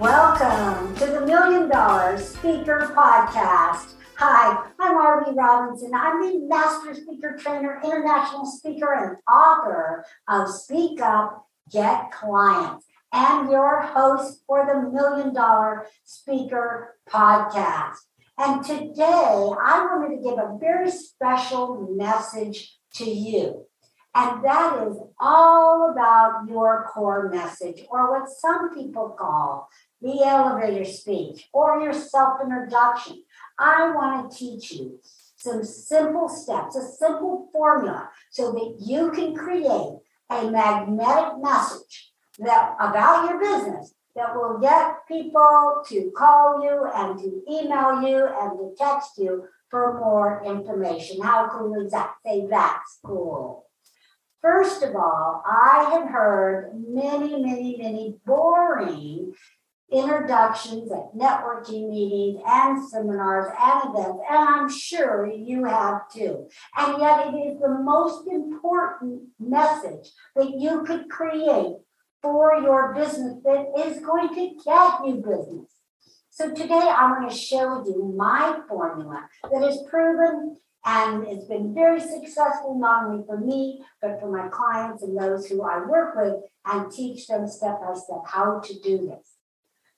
Welcome to the Million Dollar Speaker Podcast. Hi, I'm Arvee Robinson. I'm the Master Speaker Trainer, International Speaker, and author of Speak Up, Get Clients, and your host for the Million Dollar Speaker Podcast. And today, I wanted to give a very special message to you. And that is all about your core message, or what some people call the elevator speech or your self-introduction. I want to teach you some simple steps, a simple formula, so that you can create a magnetic message that about your business that will get people to call you and to email you and to text you for more information. How cool is that? Say, that's cool. First of all, I have heard many boring introductions at networking meetings and seminars and events, and I'm sure you have too. And yet it is the most important message that you could create for your business that is going to get you business. So today I'm going to share with you my formula that is proven and it's been very successful, not only for me, but for my clients and those who I work with, and teach them step by step how to do this.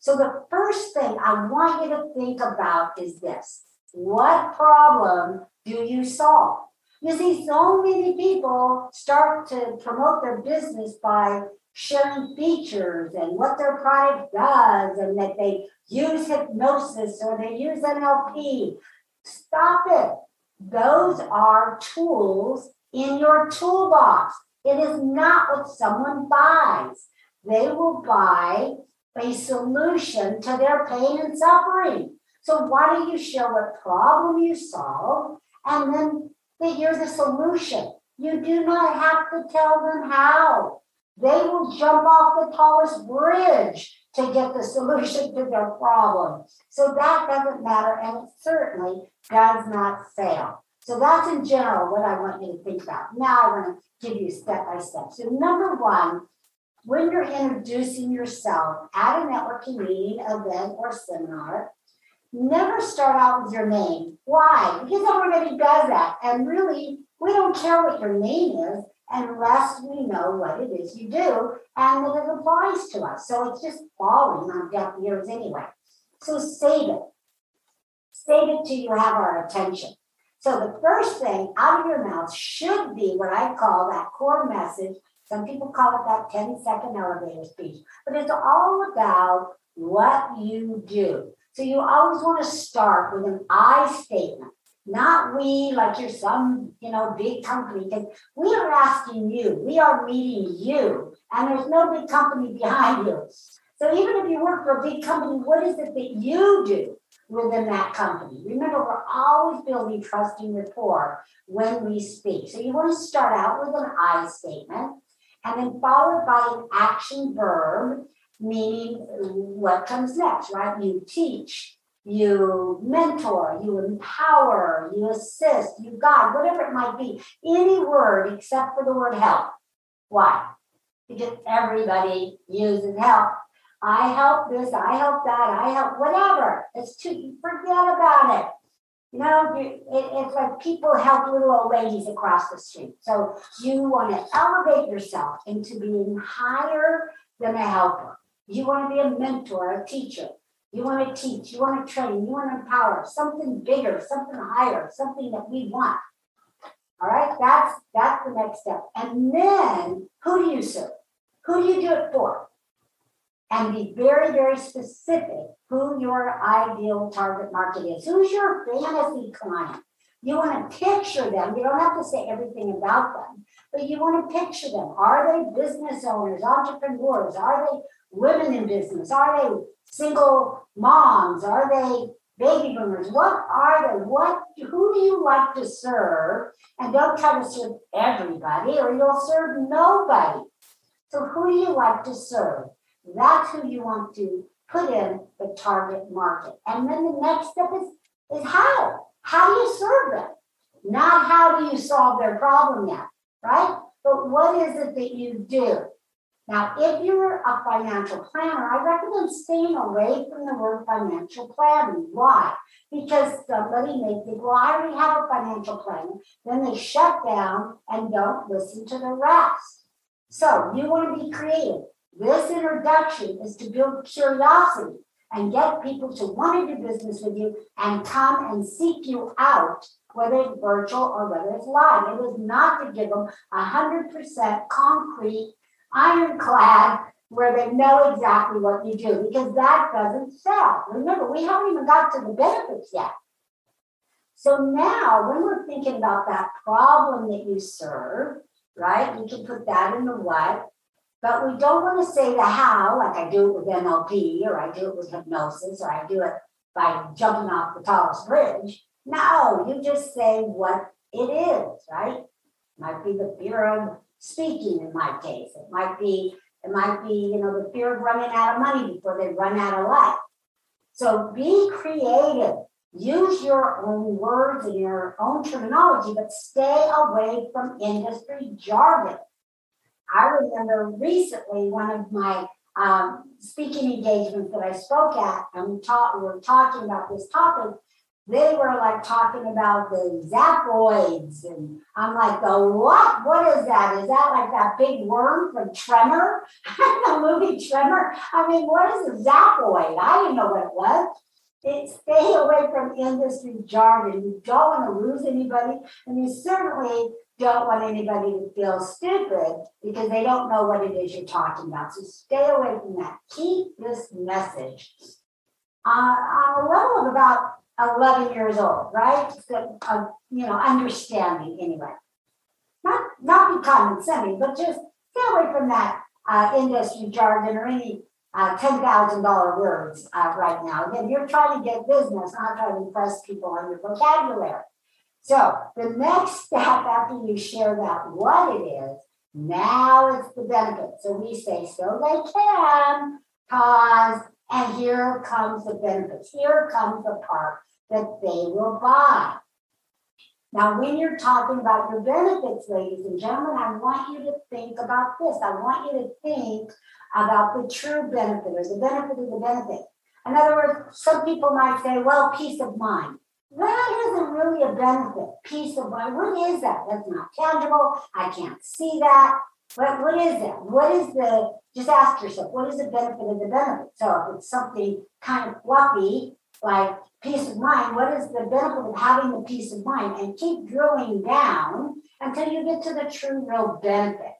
So the first thing I want you to think about is this. What problem do you solve? You see, so many people start to promote their business by sharing features and what their product does, and that they use hypnosis or they use NLP. Stop it. Those are tools in your toolbox. It is not what someone buys. They will buy a solution to their pain and suffering. So why don't you show what problem you solve, and then that you're the solution. You do not have to tell them how. They will jump off the tallest bridge to get the solution to their problem. So that doesn't matter, and it certainly does not fail. So that's in general what I want you to think about. Now I want to give you step by step. So number one, when you're introducing yourself at a networking meeting, event, or seminar, never start out with your name. Why? Because everybody does that. And really, we don't care what your name is unless we know what it is you do and that it applies to us. So it's just falling on deaf ears anyway. So save it. Save it till you have our attention. So the first thing out of your mouth should be what I call that core message. Some people call it that 10-second elevator speech. But it's all about what you do. So you always want to start with an I statement. Not we, like you're some, big company, because we are asking you, we are meeting you, and there's no big company behind you. So even if you work for a big company, what is it that you do within that company? Remember, we're always building trust and rapport when we speak. So you want to start out with an I statement, and then followed by an action verb, meaning what comes next, right? You teach, you mentor, you empower, you assist, you guide, whatever it might be. Any word except for the word help. Why? Because everybody uses help. I help this, I help that, I help whatever. It's too, forget about it. It's like people help little old ladies across the street. So you want to elevate yourself into being higher than a helper. You want to be a mentor, a teacher. You want to teach, you want to train, you want to empower, something bigger, something higher, something that we want. All right, that's the next step. And then, who do you serve? Who do you do it for? And be very, very specific who your ideal target market is. Who's your fantasy client? You want to picture them. You don't have to say everything about them, but you want to picture them. Are they business owners, entrepreneurs? Are they women in business? Are they single moms? Are they baby boomers? What are they? Who do you like to serve? And don't try to serve everybody or you'll serve nobody. So who do you like to serve? That's who you want to put in the target market. And then the next step is how. How do you serve them? Not how do you solve their problem yet, right? But what is it that you do? Now, if you're a financial planner, I recommend staying away from the word financial planning. Why? Because somebody may think, well, I already have a financial planner. Then they shut down and don't listen to the rest. So you want to be creative. This introduction is to build curiosity and get people to want to do business with you and come and seek you out, whether it's virtual or whether it's live. It is not to give them 100% concrete, ironclad, where they know exactly what you do, because that doesn't sell. Remember, we haven't even got to the benefits yet. So now, when we're thinking about that problem that you serve, right, you can put that in the what, but we don't want to say the how, like I do it with NLP, or I do it with hypnosis, or I do it by jumping off the tallest bridge. No, you just say what it is, right? Might be the fear of speaking in my case. It might be, you know, the fear of running out of money before they run out of life. So be creative. Use your own words and your own terminology, but stay away from industry jargon. I remember recently one of my speaking engagements that I spoke at, and we were talking about this topic. They were like talking about the Zaploids, and I'm like, the what? What is that? Is that like that big worm from Tremor? The movie Tremor? I mean, what is a Zaploid? I didn't know what it was. Stay away from industry jargon. You don't want to lose anybody, and you certainly don't want anybody to feel stupid because they don't know what it is you're talking about. So stay away from that. Keep this message on a level of about 11 years old, right? So, understanding anyway. Not be condescending, but just stay away from that industry jargon or any $10,000 words right now. Again, you're trying to get business, not trying to impress people on your vocabulary. So the next step after you share that what it is, now it's the benefit. So we say, so they can cause, and here comes the benefits. Here comes the part that they will buy. Now, when you're talking about your benefits, ladies and gentlemen, I want you to think about this. I want you to think about the true benefit or the benefit of the benefit. In other words, some people might say, well, peace of mind. That isn't really a benefit. Peace of mind, what is that? That's not tangible. I can't see that. But what is that? Just ask yourself, what is the benefit of the benefit? So if it's something kind of fluffy, like peace of mind, what is the benefit of having the peace of mind? And keep drilling down until you get to the true, real benefit.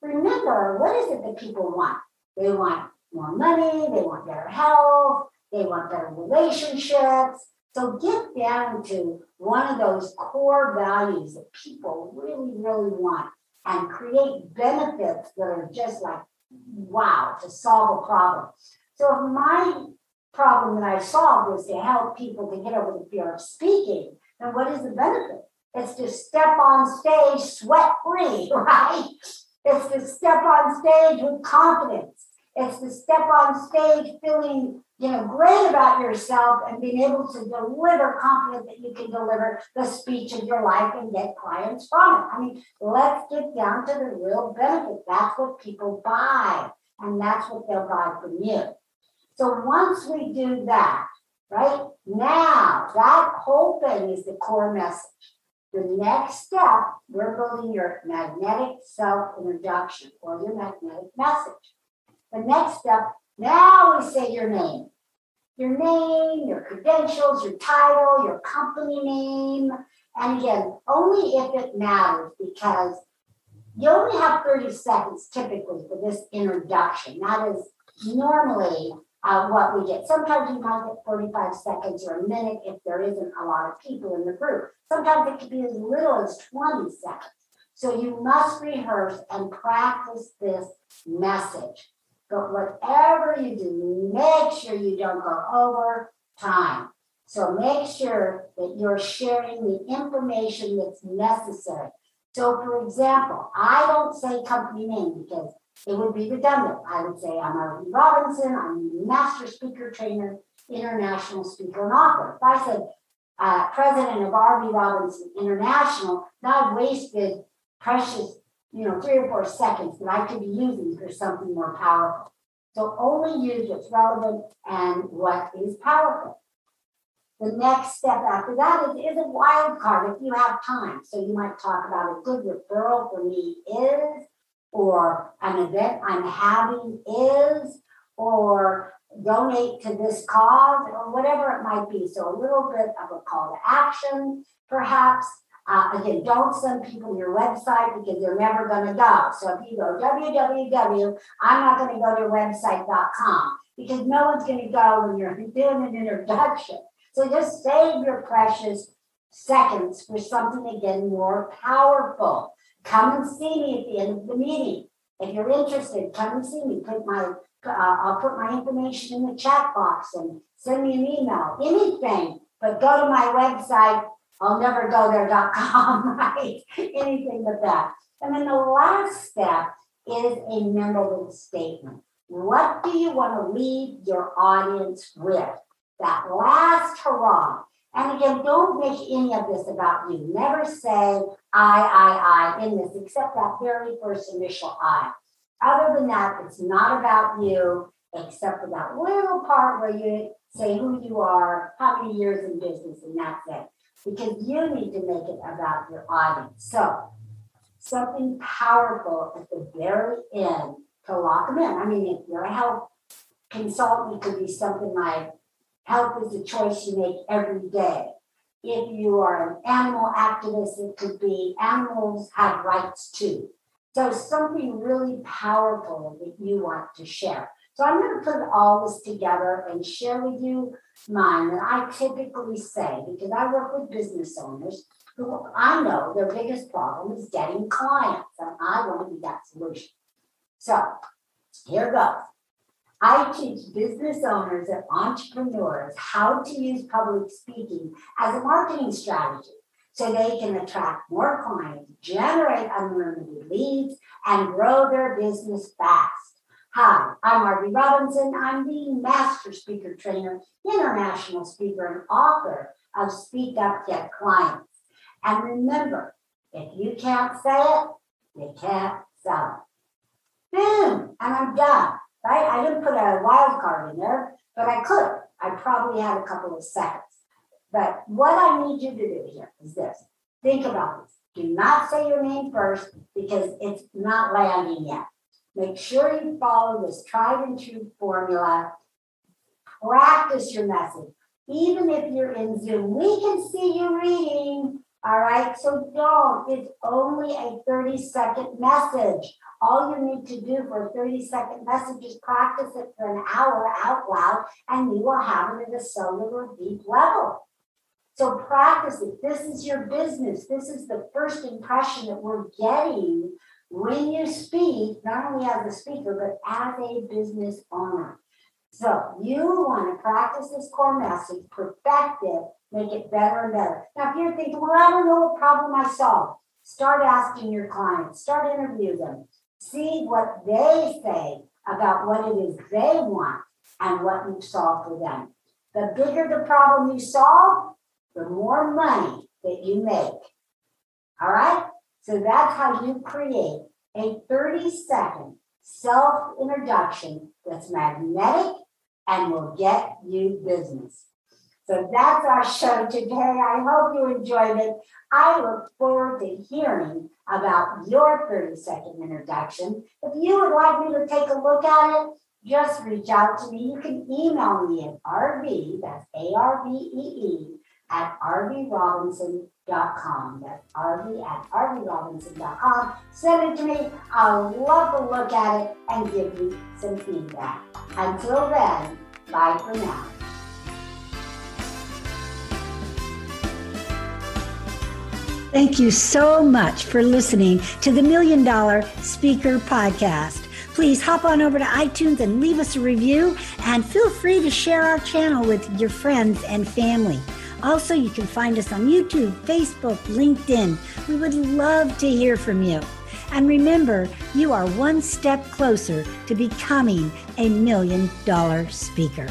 Remember, what is it that people want? They want more money, they want better health, they want better relationships. So get down to one of those core values that people really, really want, and create benefits that are just like, wow, to solve a problem. So if my problem that I solved was to help people to get over the fear of speaking, then what is the benefit? It's to step on stage sweat-free, right? It's to step on stage with confidence. It's to step on stage feeling, great about yourself and being able to deliver confidence that you can deliver the speech of your life and get clients from it. I mean, let's get down to the real benefit. That's what people buy, and that's what they'll buy from you. So once we do that, right, now that whole thing is the core message. The next step, we're building your magnetic self-introduction or your magnetic message. The next step, now we say your name, your credentials, your title, your company name. And again, only if it matters, because you only have 30 seconds typically for this introduction. That is normally what we get. Sometimes you might get 45 seconds or a minute if there isn't a lot of people in the group. Sometimes it can be as little as 20 seconds. So you must rehearse and practice this message. But whatever you do, make sure you don't go over time. So make sure that you're sharing the information that's necessary. So for example, I don't say company name because it would be redundant. I would say I'm Arvee Robinson, I'm Master Speaker Trainer, International Speaker and Author. If I said President of Arvee Robinson International, now I've wasted precious 3 or 4 seconds that I could be using for something more powerful. So only use what's relevant and what is powerful. The next step after that is a wild card if you have time. So you might talk about a good referral for me is, or an event I'm having is, or donate to this cause, or whatever it might be. So a little bit of a call to action, perhaps. Again, don't send people your website because they're never going to go. So if you go www, I'm not going to go to website.com because no one's going to go when you're doing an introduction. So just save your precious seconds for something, again, more powerful. Come and see me at the end of the meeting. If you're interested, come and see me. I'll put my information in the chat box and send me an email, anything, but go to my website. I'll never go there.com, right? Anything but that. And then the last step is a memorable statement. What do you want to leave your audience with? That last hurrah. And again, don't make any of this about you. Never say I in this, except that very first initial I. Other than that, it's not about you, except for that little part where you say who you are, how many years in business, and that's it. Because you need to make it about your audience. So something powerful at the very end to lock them in. I mean, if you're a health consultant, it could be something like health is a choice you make every day. If you are an animal activist, it could be animals have rights too. So something really powerful that you want to share. So I'm going to put all this together and share with you mine that I typically say, because I work with business owners who I know their biggest problem is getting clients, and I want to be that solution. So here goes. I teach business owners and entrepreneurs how to use public speaking as a marketing strategy so they can attract more clients, generate unlimited leads, and grow their business fast. Hi, I'm Arvee Robinson. I'm the Master Speaker Trainer, International Speaker, and author of Speak Up, Get Clients. And remember, if you can't say it, you can't sell it. Boom! And I'm done, right? I didn't put a wild card in there, but I could. I probably had a couple of seconds. But what I need you to do here is this. Think about this. Do not say your name first because it's not landing yet. Make sure you follow this tried and true formula. Practice your message. Even if you're in Zoom, we can see you reading. All right, so don't. It's only a 30-second message. All you need to do for a 30-second message is practice it for an hour out loud, and you will have it at a cellular deep level. So practice it. This is your business. This is the first impression that we're getting when you speak, not only as a speaker, but as a business owner. So you want to practice this core message, perfect it, make it better and better. Now, if you're thinking, well, I don't know what problem I solved, start asking your clients, start interviewing them, see what they say about what it is they want and what you've solved for them. The bigger the problem you solve, the more money that you make. All right? So that's how you create a 30-second self-introduction that's magnetic and will get you business. So that's our show today. I hope you enjoyed it. I look forward to hearing about your 30-second introduction. If you would like me to take a look at it, just reach out to me. You can email me at Arvee, that's Arvee, at arveerobinson.com. That's Arvee at arveerobinson.com. Send it to me. I'll love to look at it and give you some feedback. Until then, bye for now. Thank you so much for listening to the Million Dollar Speaker Podcast. Please hop on over to iTunes and leave us a review, and feel free to share our channel with your friends and family. Also, you can find us on YouTube, Facebook, LinkedIn. We would love to hear from you. And remember, you are one step closer to becoming a million-dollar speaker.